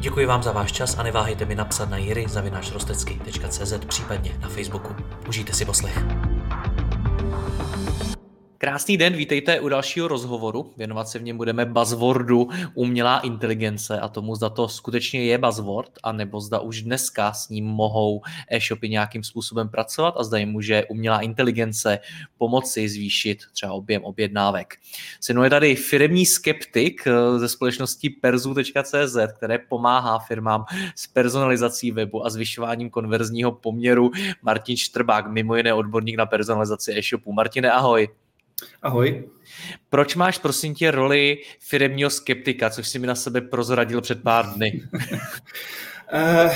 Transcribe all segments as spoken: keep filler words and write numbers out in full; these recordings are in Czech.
Děkuji vám za váš čas a neváhejte mi napsat na jiry zavináč rostecky tečka cé zet, případně na Facebooku. Užijte si poslech. Krásný den, vítejte u dalšího rozhovoru. Věnovat se v něm budeme buzzwordu umělá inteligence a tomu, zda to skutečně je buzzword, anebo zda už dneska s ním mohou e-shopy nějakým způsobem pracovat a zda jim může umělá inteligence pomoci zvýšit třeba objem objednávek. Se mnou je tady firemní skeptik ze společnosti perzu tečka cé zet, které pomáhá firmám s personalizací webu a zvyšováním konverzního poměru, Martin Štrbák, mimo jiné odborník na personalizaci e-shopu. Martine, ahoj. Ahoj. Proč máš, prosím tě, roli firemního skeptika, což jsi mi na sebe prozradil před pár dny? eh,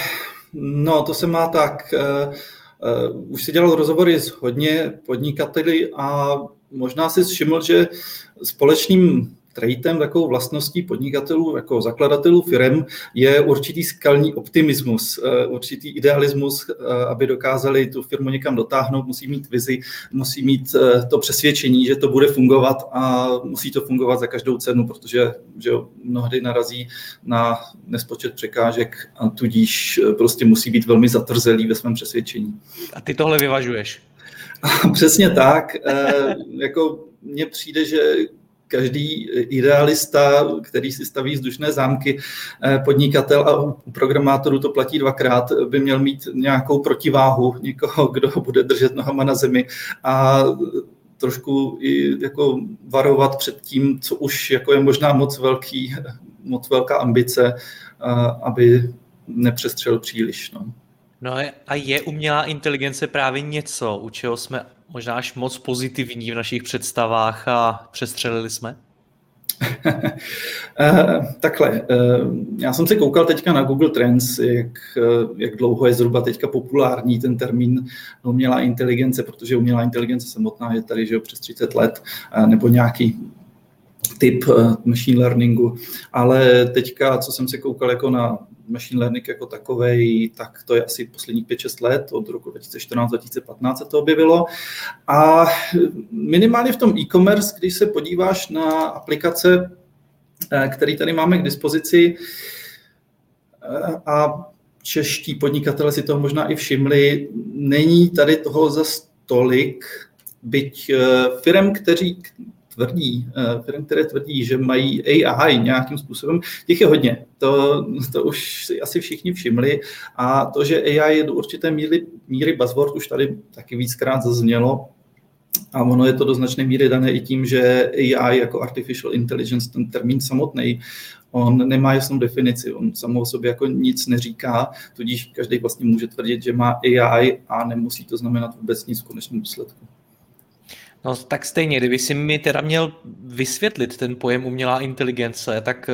no, to se má tak. Eh, eh, už si dělal rozhovory s hodně podnikateli a možná si všiml, že společným traitem, takovou vlastností podnikatelů, jako zakladatelů firem, je určitý skalní optimismus, určitý idealismus, aby dokázali tu firmu někam dotáhnout, musí mít vizi, musí mít to přesvědčení, že to bude fungovat a musí to fungovat za každou cenu, protože že mnohdy narazí na nespočet překážek a tudíž prostě musí být velmi zatvrzelý ve svém přesvědčení. A ty tohle vyvažuješ? Přesně tak. Jako mně přijde, že každý idealista, který si staví vzdušné zámky, podnikatel a u programátorů to platí dvakrát, by měl mít nějakou protiváhu, někoho, kdo ho bude držet nohama na zemi a trošku i jako varovat před tím, co už jako je možná moc velký, moc velká ambice, aby nepřestřel příliš. No. No a je umělá inteligence právě něco, u čeho jsme možná až moc pozitivní v našich představách a přestřelili jsme? Takhle, já jsem se koukal teďka na Google Trends, jak, jak dlouho je zhruba teďka populární ten termín umělá inteligence, protože umělá inteligence samotná je tady, že jo, přes třicet let, nebo nějaký typ machine learningu, ale teďka, co jsem se koukal jako na machine learning jako takovej, tak to je asi posledních pět šest let, od roku dva tisíce čtrnáct dva tisíce patnáct se to objevilo. A minimálně v tom e-commerce, když se podíváš na aplikace, které tady máme k dispozici, a čeští podnikatelé si toho možná i všimli, není tady toho zas tolik, byť firem, kteří tvrdí, firm, které tvrdí, že mají A I nějakým způsobem, těch je hodně. To, to už si asi všichni všimli a to, že A I je do určité míry, míry buzzword, už tady taky víckrát zaznělo a ono je to do značné míry dané i tím, že A I jako artificial intelligence, ten termín samotný, on nemá jasnou definici, on samo o sobě jako nic neříká, tudíž každý vlastně může tvrdit, že má A I a nemusí to znamenat vůbec nic v konečném důsledku. No tak stejně, kdyby jsi mi teda měl vysvětlit ten pojem umělá inteligence, tak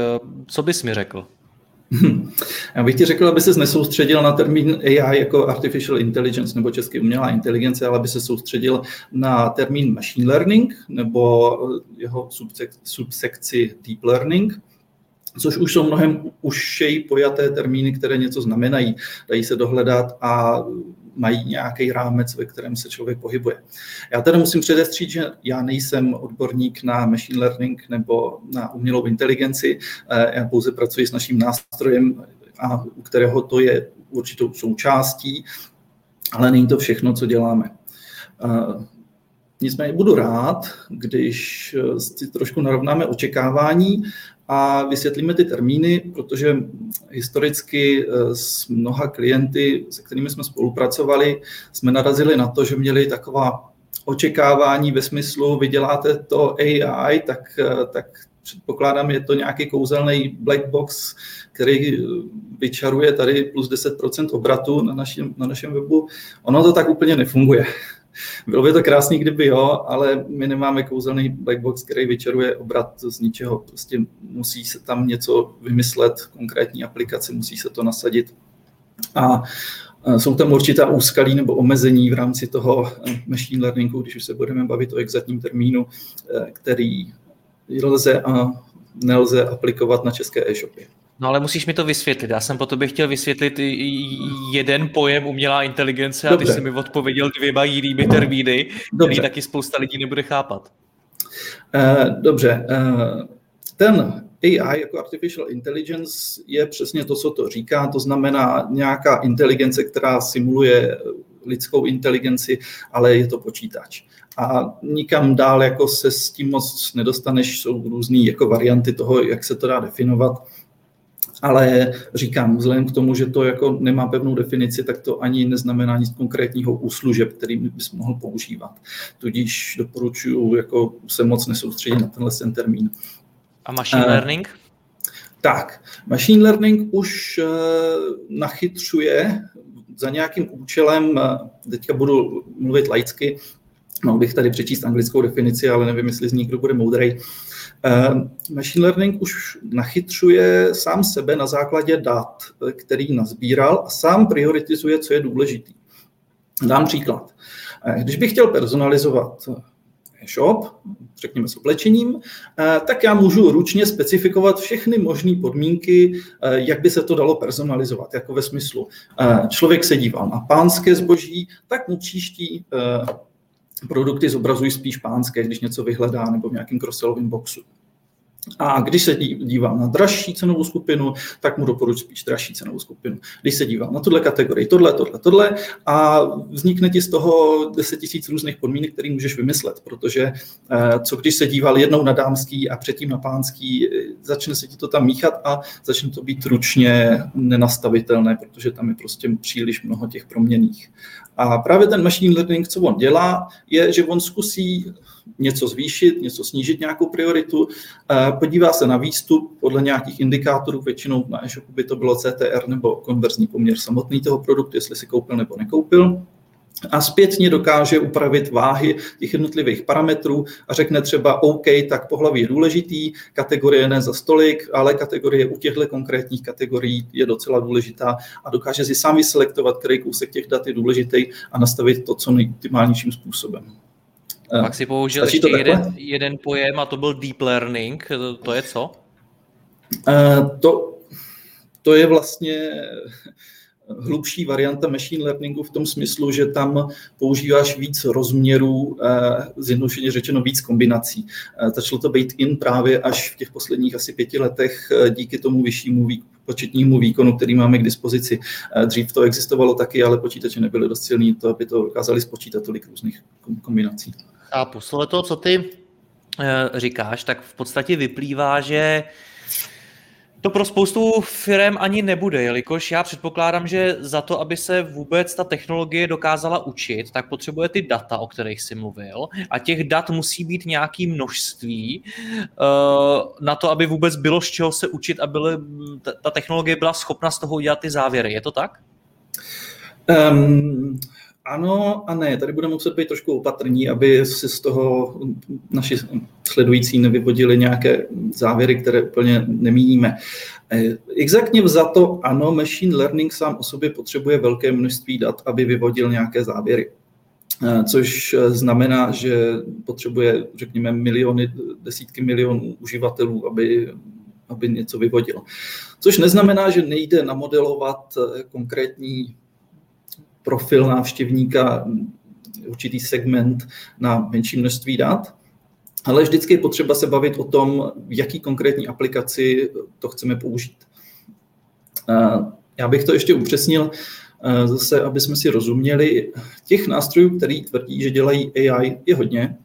co bys mi řekl? Já bych ti řekl, aby ses nesoustředil na termín A I jako artificial intelligence nebo česky umělá inteligence, ale aby se soustředil na termín machine learning nebo jeho subsek- subsekci deep learning, což už jsou mnohem užší pojaté termíny, které něco znamenají, dají se dohledat a mají nějaký rámec, ve kterém se člověk pohybuje. Já teda musím předestřít, že já nejsem odborník na machine learning nebo na umělou inteligenci, já pouze pracuji s naším nástrojem, a u kterého to je určitou součástí, ale není to všechno, co děláme. Nicméně budu rád, když si trošku narovnáme očekávání a vysvětlíme ty termíny, protože historicky s mnoha klienty, se kterými jsme spolupracovali, jsme narazili na to, že měli taková očekávání ve smyslu, vy děláte to A I, tak, tak předpokládám, je to nějaký kouzelný black box, který vyčaruje tady plus deset procent obratu na našem, na našem webu. Ono to tak úplně nefunguje. Bylo by to krásný, kdyby jo, ale my nemáme kouzelný blackbox, který vyčaruje obrat z ničeho. Prostě musí se tam něco vymyslet, konkrétní aplikace, musí se to nasadit. A Jsou tam určitá úskalí nebo omezení v rámci toho machine learningu, když už se budeme bavit o exaktním termínu, který lze a nelze aplikovat na české e-shopy. No ale musíš mi to vysvětlit. Já jsem po tobě chtěl vysvětlit jeden pojem umělá inteligence. Dobře. A ty jsi mi odpověděl dvěma jinými termíny, Dobře. Který taky spousta lidí nebude chápat. Dobře. Ten A I jako Artificial Intelligence je přesně to, co to říká. To znamená nějaká inteligence, která simuluje lidskou inteligenci, ale je to počítač. A nikam dál jako se s tím moc nedostaneš. Jsou různý jako varianty toho, jak se to dá definovat. Ale říkám, vzhledem k tomu, že to jako nemá pevnou definici, tak to ani neznamená nic konkrétního u služeb, který bys mohl používat. Tudíž doporučuji jako se moc nesoustředit na tenhle ten termín. A machine learning? Uh, tak, machine learning už uh, nachytřuje za nějakým účelem, uh, teďka budu mluvit laicky, mohl bych tady přečíst anglickou definici, ale nevím, jestli z ní kdo bude moudrej. Uh, machine learning už nachytřuje sám sebe na základě dat, který nazbíral, a sám prioritizuje, co je důležitý. Dám příklad. Když bych chtěl personalizovat e-shop, řekněme s oblečením, tak já můžu ručně specifikovat všechny možné podmínky, jak by se to dalo personalizovat, jako ve smyslu člověk se díval na pánské zboží, tak mu příští produkty zobrazují spíš pánské, když něco vyhledá nebo v nějakém crossellovém boxu. A když se dívám na dražší cenovou skupinu, tak mu doporučuji spíš dražší cenovou skupinu. Když se dívám na tuhle kategorii, tohle, tohle, tohle a vznikne ti z toho deset tisíc různých podmínek, které můžeš vymyslet, protože co když se díval jednou na dámský a předtím na pánský, začne se ti to tam míchat a začne to být ručně nenastavitelné, protože tam je prostě příliš mnoho těch proměnných. A právě ten machine learning, co on dělá, je, že on zkusí něco zvýšit, něco snížit, nějakou prioritu, podívá se na výstup podle nějakých indikátorů, většinou na e-shopu by to bylo C T R nebo konverzní poměr samotný toho produktu, jestli si koupil nebo nekoupil, a zpětně dokáže upravit váhy těch jednotlivých parametrů a řekne třeba OK, tak pohlaví je důležitý, kategorie ne za stolik, ale kategorie u těchto konkrétních kategorií je docela důležitá a dokáže si sám vyselektovat, který kousek těch dat je důležitý a nastavit to co nejoptimálnějším způsobem. Pak si použil Stačí ještě jeden, jeden pojem a to byl deep learning. To, to je co? Uh, to, to je vlastně hlubší varianta machine learningu v tom smyslu, že tam používáš víc rozměrů, uh, zjednodušeně řečeno víc kombinací. Uh, začalo to být in právě až v těch posledních asi pěti letech uh, díky tomu vyššímu vý, početnímu výkonu, který máme k dispozici. Uh, dřív to existovalo taky, ale počítače nebyly dost silný, to, aby to dokázali spočítat tolik různých kombinací. A posledně to, co ty říkáš, tak v podstatě vyplývá, že to pro spoustu firem ani nebude, jelikož já předpokládám, že za to, aby se vůbec ta technologie dokázala učit, tak potřebuje ty data, o kterých jsi mluvil, a těch dat musí být nějaké množství na to, aby vůbec bylo z čeho se učit a byly, ta technologie byla schopna z toho udělat ty závěry. Je to tak? Um... Ano a ne, tady budeme muset být trošku opatrní, aby si z toho naši sledující nevyvodili nějaké závěry, které úplně nemíníme. Exaktně vzato ano, machine learning sám o sobě potřebuje velké množství dat, aby vyvodil nějaké závěry. Což znamená, že potřebuje, řekněme, miliony, desítky milionů uživatelů, aby aby něco vyvodil. Což neznamená, že nejde namodelovat konkrétní profil návštěvníka, určitý segment na menší množství dat, ale vždycky je potřeba se bavit o tom, v jaký konkrétní aplikaci to chceme použít. Já bych to ještě upřesnil, zase, aby jsme si rozuměli. Těch nástrojů, který tvrdí, že dělají A I, je hodně.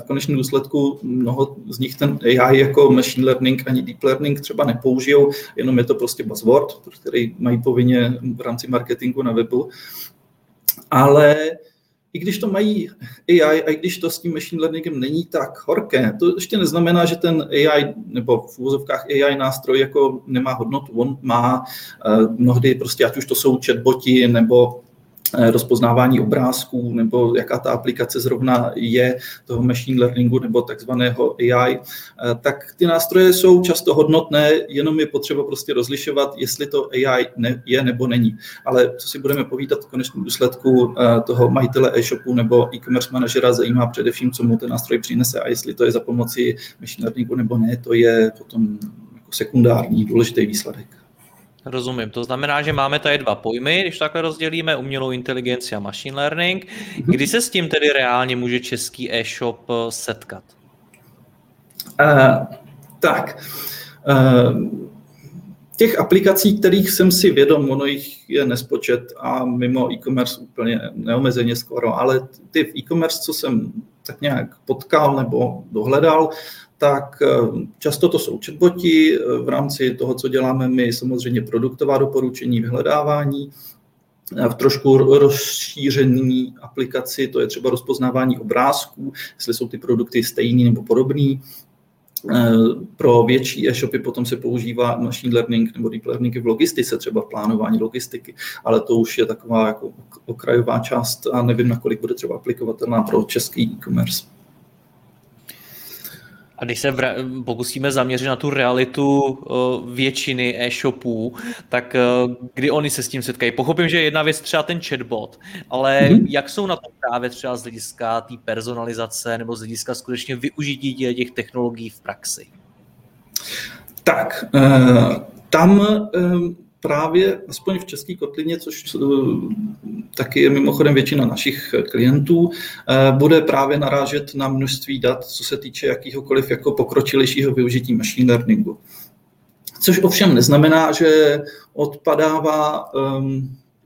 V konečném důsledku mnoho z nich ten A I jako machine learning ani deep learning třeba nepoužijou, jenom je to prostě buzzword, který mají povinně v rámci marketingu na webu. Ale i když to mají A I a i když to s tím machine learningem není tak horké, to ještě neznamená, že ten A I nebo v úvozovkách A I nástroj jako nemá hodnotu. On má mnohdy prostě, ať už to jsou chatboti nebo rozpoznávání obrázků, nebo jaká ta aplikace zrovna je toho machine learningu nebo takzvaného A I, tak ty nástroje jsou často hodnotné, jenom je potřeba prostě rozlišovat, jestli to A I ne, je nebo není. Ale co si budeme povídat v konečném důsledku toho majitele e-shopu nebo e-commerce manažera zajímá především, co mu ten nástroj přinese a jestli to je za pomoci machine learningu nebo ne, to je potom jako sekundární důležitý výsledek. Rozumím, to znamená, že máme tady dva pojmy, když takhle rozdělíme umělou inteligenci a machine learning. Kdy se s tím tedy reálně může český e-shop setkat? Uh, tak, uh, těch aplikací, kterých jsem si vědom, ono jich je nespočet a mimo e-commerce úplně neomezeně skoro, ale ty v e-commerce, co jsem tak nějak potkal nebo dohledal, tak často to jsou chatboti v rámci toho, co děláme my, samozřejmě produktová doporučení, vyhledávání. V trošku rozšířený aplikaci, to je třeba rozpoznávání obrázků, jestli jsou ty produkty stejný nebo podobný. Pro větší e-shopy potom se používá machine learning nebo deep learning v logistice, třeba v plánování logistiky, ale to už je taková jako okrajová část a nevím, nakolik bude třeba aplikovatelná pro český e-commerce. A když se pokusíme zaměřit na tu realitu většiny e-shopů, tak kdy oni se s tím setkají? Pochopím, že jedna věc třeba ten chatbot, ale mm-hmm. jak jsou na to právě třeba z hlediska té personalizace nebo z hlediska skutečně využití těch technologií v praxi? Tak, tam právě, aspoň v České kotlině, což taky je mimochodem většina našich klientů, bude právě narážet na množství dat, co se týče jakýhokoliv jako pokročilejšího využití machine learningu. Což ovšem neznamená, že odpadává,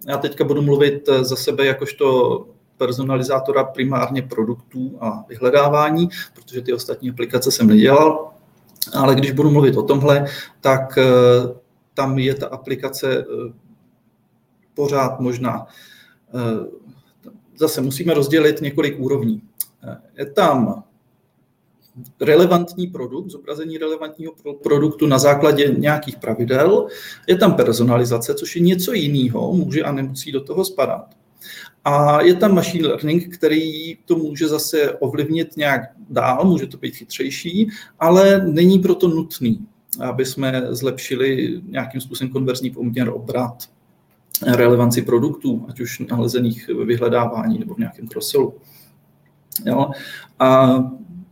já teďka budu mluvit za sebe jakožto personalizátora primárně produktů a vyhledávání, protože ty ostatní aplikace jsem nedělal, ale když budu mluvit o tomhle, tak tam je ta aplikace pořád možná. Zase musíme rozdělit několik úrovní. Je tam relevantní produkt, zobrazení relevantního produktu na základě nějakých pravidel. Je tam personalizace, což je něco jiného, může a nemusí do toho spadat. A je tam machine learning, který to může zase ovlivnit nějak dál, může to být chytřejší, ale není proto nutný, aby jsme zlepšili nějakým způsobem konverzní poměr, obrat, relevanci produktů, ať už nalezených ve vyhledávání nebo v nějakém cross-sellu. Jo? A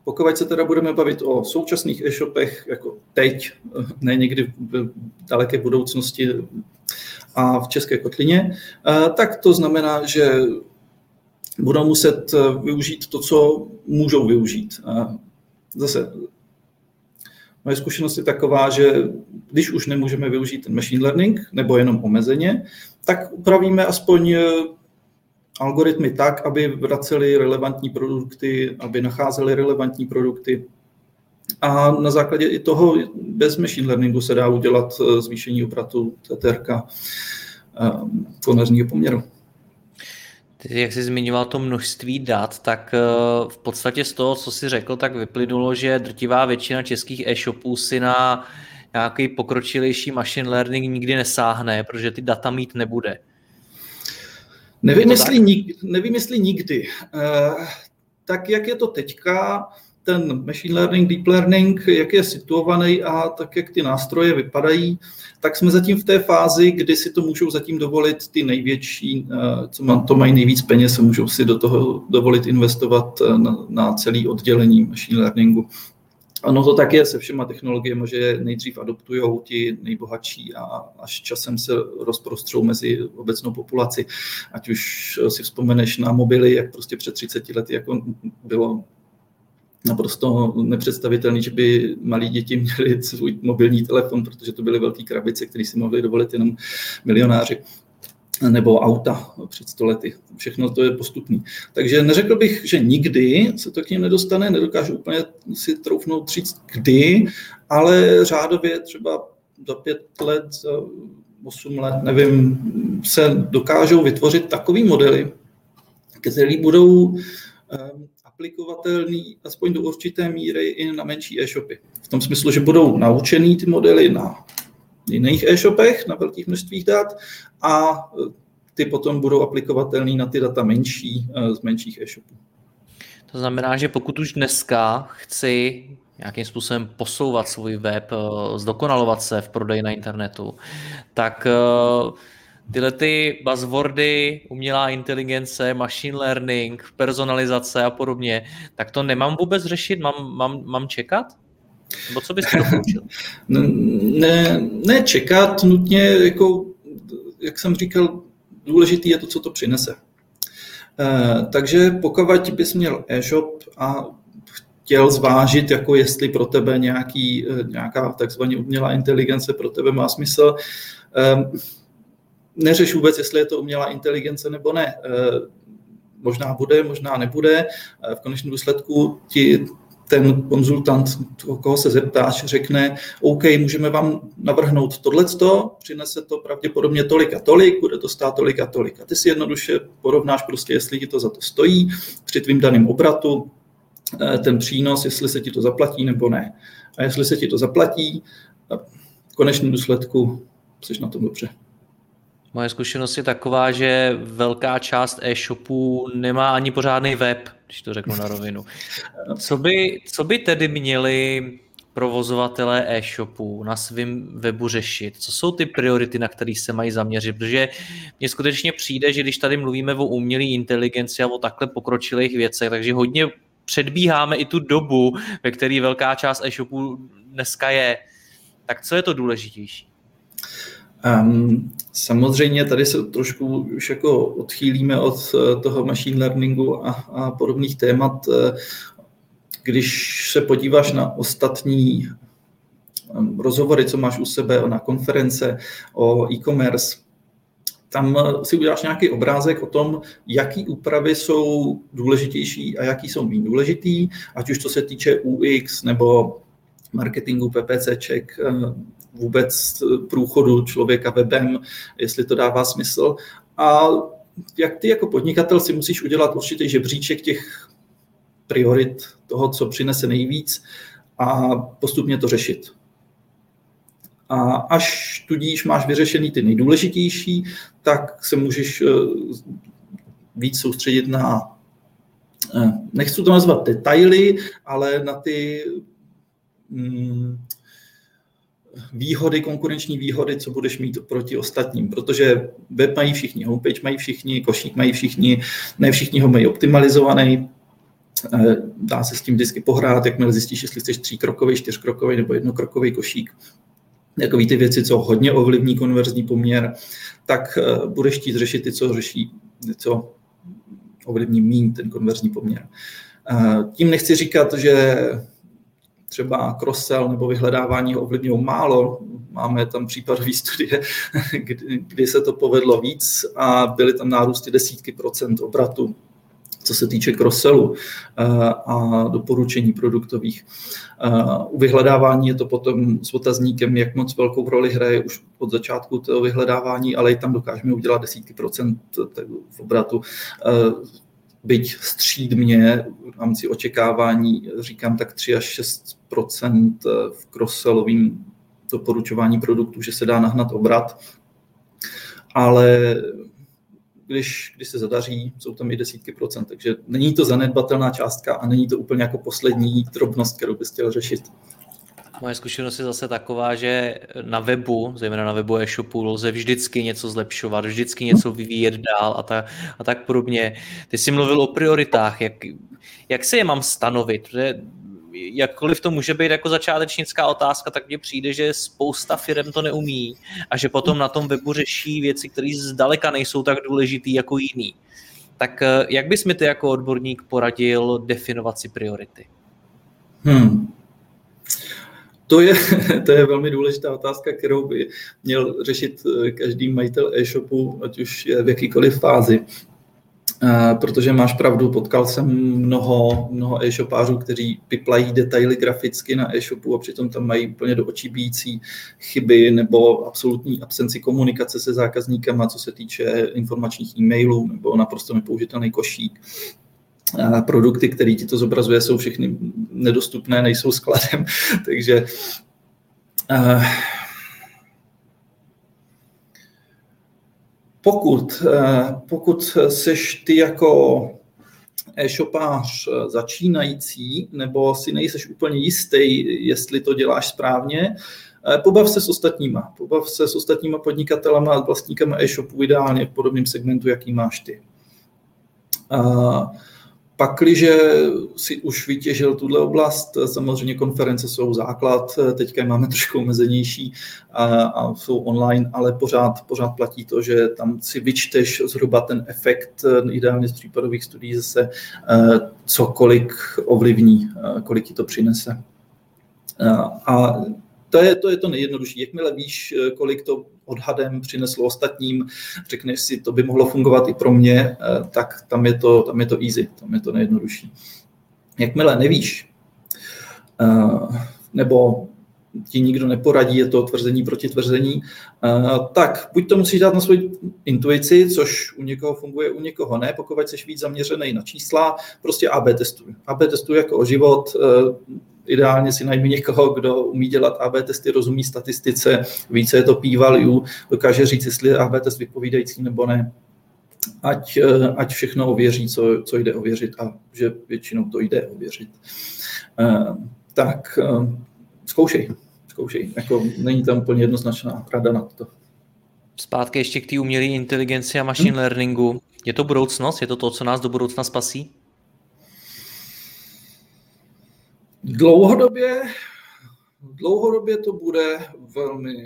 pokud se teda budeme bavit o současných e-shopech, jako teď, ne někdy v daleké budoucnosti a v České kotlině, tak to znamená, že budou muset využít to, co můžou využít. Zase moje zkušenost je taková, že když už nemůžeme využít ten machine learning, nebo jenom omezeně, tak upravíme aspoň algoritmy tak, aby vraceli relevantní produkty, aby nacházeli relevantní produkty. A na základě i toho bez machine learningu se dá udělat zvýšení obratu, T T R K, konverzního poměru. Ty, jak jsi zmiňoval to množství dat, tak v podstatě z toho, co jsi řekl, tak vyplynulo, že drtivá většina českých e-shopů si na nějaký pokročilejší machine learning nikdy nesáhne, protože ty data mít nebude. Nevím, jestli nikdy, nevím jestli nikdy. Tak jak je to teďka, ten machine learning, deep learning, jak je situovaný a tak, jak ty nástroje vypadají, tak jsme zatím v té fázi, kdy si to můžou zatím dovolit ty největší, co má, to mají nejvíc peněz, můžou si do toho dovolit investovat na, na celý oddělení machine learningu. Ano, to tak je se všema technologiemi, že nejdřív adoptujou ti nejbohatší a až časem se rozprostřou mezi obecnou populaci. Ať už si vzpomeneš na mobily, jak prostě před třiceti lety jako bylo naprosto nepředstavitelný, že by malí děti měli svůj mobilní telefon, protože to byly velké krabice, které si mohli dovolit jenom milionáři, nebo auta před sto lety. Všechno to je postupný. Takže neřekl bych, že nikdy se to k nim nedostane, nedokážu úplně si troufnout říct kdy, ale řádově třeba za pět let, za osm let, nevím, se dokážou vytvořit takový modely, které budou aplikovatelný aspoň do určité míry i na menší e-shopy. V tom smyslu, že budou naučený ty modely na jiných e-shopech, na velkých množstvích dat a ty potom budou aplikovatelný na ty data menší z menších e-shopů. To znamená, že pokud už dneska chci nějakým způsobem posouvat svůj web, zdokonalovat se v prodeji na internetu, tak tyhle ty buzzwordy, umělá inteligence, machine learning, personalizace a podobně, tak to nemám vůbec řešit, mám, mám, mám čekat? Nebo co byste doporučil? Ne, ne čekat nutně, jako, jak jsem říkal, důležitý je to, co to přinese. Takže pokud bys měl e-shop a chtěl zvážit, jako jestli pro tebe nějaký, nějaká takzvaně umělá inteligence pro tebe má smysl, neřeš vůbec, jestli je to umělá inteligence nebo ne. Možná bude, možná nebude. V konečném důsledku ti ten konzultant, koho se zeptáš, řekne, OK, můžeme vám navrhnout tohleto, přinese to pravděpodobně tolik a tolik, bude to stát tolik a tolik. A ty si jednoduše porovnáš prostě, jestli ti to za to stojí, při tvým daným obratu, ten přínos, jestli se ti to zaplatí nebo ne. A jestli se ti to zaplatí, v konečném důsledku jsi na tom dobře. Moje zkušenost je taková, že velká část e-shopů nemá ani pořádný web, když to řeknu na rovinu. Co by, co by tedy měli provozovatelé e-shopů na svém webu řešit? Co jsou ty priority, na kterých se mají zaměřit? Protože mně skutečně přijde, že když tady mluvíme o umělé inteligenci a o takhle pokročilých věcech, takže hodně předbíháme i tu dobu, ve které velká část e-shopů dneska je. Tak co je to důležitější? Um, samozřejmě tady se trošku už jako odchýlíme od toho machine learningu a, a podobných témat. Když se podíváš na ostatní rozhovory, co máš u sebe, na konference o e-commerce, tam si uděláš nějaký obrázek o tom, jaký úpravy jsou důležitější a jaký jsou méně důležitý, ať už to se týče U X nebo marketingu, PPCček, vůbec průchodu člověka webem, jestli to dává smysl. A jak ty jako podnikatel si musíš udělat určitý žebříček těch priorit, toho, co přinese nejvíc, a postupně to řešit. A až tudíž máš vyřešený ty nejdůležitější, tak se můžeš víc soustředit na, nechci to nazvat detaily, ale na ty výhody, konkurenční výhody, co budeš mít proti ostatním, protože web mají všichni, homepage mají všichni, košík mají všichni, ne všichni ho mají optimalizovaný, dá se s tím vždycky pohrát, jakmile zjistíš, jestli chceš tříkrokový, čtyřkrokový nebo jednokrokový košík, takové ty věci, co hodně ovlivní konverzní poměr, tak budeš chtít řešit ty, co řeší, co ovlivní míň ten konverzní poměr. Tím nechci říkat, že třeba cross-sell nebo vyhledávání ovlivňují málo. Máme tam případové studie, kdy, kdy se to povedlo víc a byly tam nárůsty desítky procent obratu, co se týče cross-sellu a doporučení produktových. U vyhledávání je to potom s otazníkem, jak moc velkou roli hraje už od začátku toho vyhledávání, ale i tam dokážeme udělat desítky procent v obratu. Byť střídmě v rámci očekávání, říkám tak tři až šest procent v cross-sellovém doporučování produktů, že se dá nahnat obrat. Ale když, když se zadaří, jsou tam i desítky procent, takže není to zanedbatelná částka a není to úplně jako poslední drobnost, kterou bys chtěl řešit. Moje zkušenost je zase taková, že na webu, zejména na webu e-shopu, lze vždycky něco zlepšovat, vždycky něco vyvíjet dál a, ta, a tak podobně. Ty jsi mluvil o prioritách, jak, jak si je mám stanovit, protože jakkoliv to může být jako začátečnická otázka, tak mně přijde, že spousta firem to neumí a že potom na tom webu řeší věci, které zdaleka nejsou tak důležitý jako jiný. Tak jak bys mi ty jako odborník poradil definovat si priority? Hmm. To je, to je velmi důležitá otázka, kterou by měl řešit každý majitel e-shopu, ať už je v jakýkoliv fázi. Protože máš pravdu, potkal jsem mnoho, mnoho e-shopářů, kteří piplají detaily graficky na e-shopu a přitom tam mají úplně do očí bíjící chyby nebo absolutní absenci komunikace se zákazníkama, co se týče informačních e-mailů nebo naprosto nepoužitelný košík. Produkty, které ti to zobrazuje, jsou všechny nedostupné, nejsou skladem, takže uh, Pokud, pokud seš ty jako e-shopář začínající, nebo si nejseš úplně jistý, jestli to děláš správně, pobav se s ostatníma. Pobav se s ostatníma podnikatelama a vlastníkama e-shopu ideálně v podobném segmentu, jaký máš ty. A pakliže si už vytěžil tuhle oblast, samozřejmě konference jsou základ, teďka máme trošku omezenější a, a jsou online, ale pořád, pořád platí to, že tam si vyčteš zhruba ten efekt, ideálně z případových studií zase, co kolik ovlivní, kolik ti to přinese. A To je, to je to nejjednodušší. Jakmile víš, kolik to odhadem přineslo ostatním, řekneš si, to by mohlo fungovat i pro mě, tak tam je to, tam je to easy, tam je to nejjednodušší. Jakmile nevíš, nebo ti nikdo neporadí, je to tvrzení proti tvrzení, tak buď to musíš dát na svoji intuici, což u někoho funguje, u někoho ne, pokud jsi víc zaměřený na čísla, prostě A B testuj. A B testuj jako o život. Ideálně si najmi někoho, kdo umí dělat A B testy, rozumí statistice, více je to p-value, dokáže říct, jestli je A B test vypovídající nebo ne. Ať, ať všechno ověří, co, co jde ověřit, a že většinou to jde ověřit. Tak zkoušej, zkoušej. Jako, není tam úplně jednoznačná rada na to. Zpátky ještě k té umělé inteligenci a machine hmm. learningu. Je to budoucnost? Je to to, co nás do budoucna spasí? Dlouhodobě, dlouhodobě to bude velmi,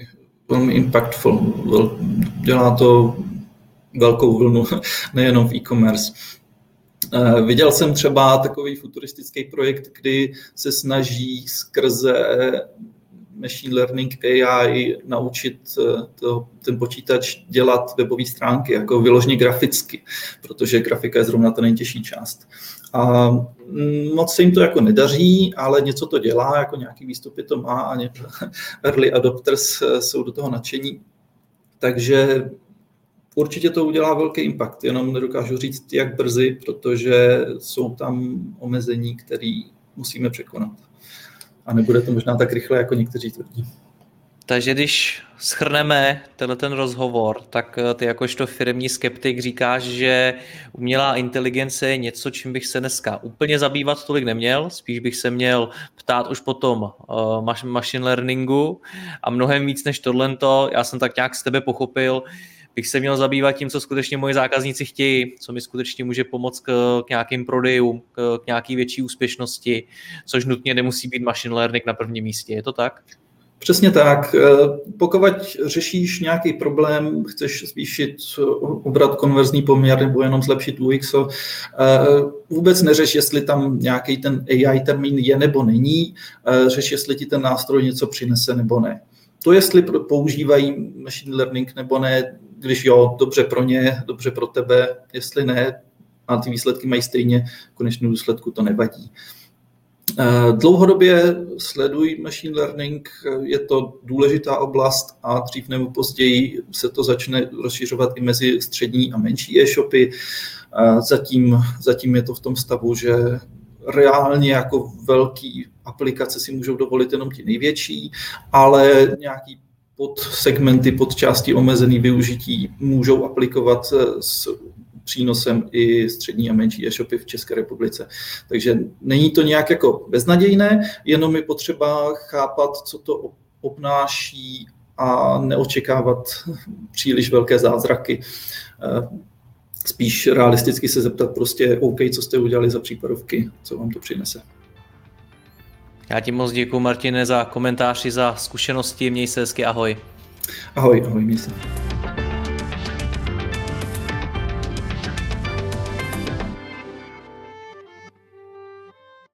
velmi impactful. Dělá to velkou vlnu, nejenom v e-commerce. Viděl jsem třeba takový futuristický projekt, kdy se snaží skrze machine learning A I naučit to, ten počítač dělat webové stránky, jako vyloženě graficky, protože grafika je zrovna ta nejtěžší část. A moc se jim to jako nedaří, ale něco to dělá, jako nějaký výstupy to má a early adopters jsou do toho nadšení. Takže určitě to udělá velký impact, jenom nedokážu říct, jak brzy, protože jsou tam omezení, které musíme překonat. A nebude to možná tak rychle, jako někteří tvrdí. Takže když shrneme tenhle ten rozhovor, tak ty jakožto firemní skeptik říkáš, že umělá inteligence je něco, čím bych se dneska úplně zabývat tolik neměl, spíš bych se měl ptát už potom uh, machine learningu a mnohem víc než tohle, já jsem tak nějak z tebe pochopil, bych se měl zabývat tím, co skutečně moji zákazníci chtějí, co mi skutečně může pomoct k, k nějakým prodejům, k, k nějaký větší úspěšnosti, což nutně nemusí být machine learning na prvním místě, je to tak? Přesně tak. Pokud řešíš nějaký problém, chceš zvýšit obrat, konverzní poměr nebo jenom zlepšit U X, vůbec neřeš, jestli tam nějaký ten A I termín je nebo není, řeš, jestli ti ten nástroj něco přinese nebo ne. To, jestli používají machine learning nebo ne, když jo, dobře pro ně, dobře pro tebe, jestli ne, a ty výsledky mají stejně, v konečném důsledku to nevadí. Dlouhodobě sleduj machine learning, je to důležitá oblast a dřív nebo později se to začne rozšiřovat i mezi střední a menší e-shopy. Zatím, zatím je to v tom stavu, že reálně jako velký aplikace si můžou dovolit jenom ti největší, ale nějaký podsegmenty, podčásti omezený využití můžou aplikovat s přínosem i střední a menší e-shopy v České republice. Takže není to nějak jako beznadějné, jenom je potřeba chápat, co to obnáší a neočekávat příliš velké zázraky. Spíš realisticky se zeptat prostě, OK, co jste udělali za případovky, co vám to přinese. Já ti moc děkuju, Martine, za komentáři, za zkušenosti, měj se hezky, ahoj. Ahoj, ahoj, měj se.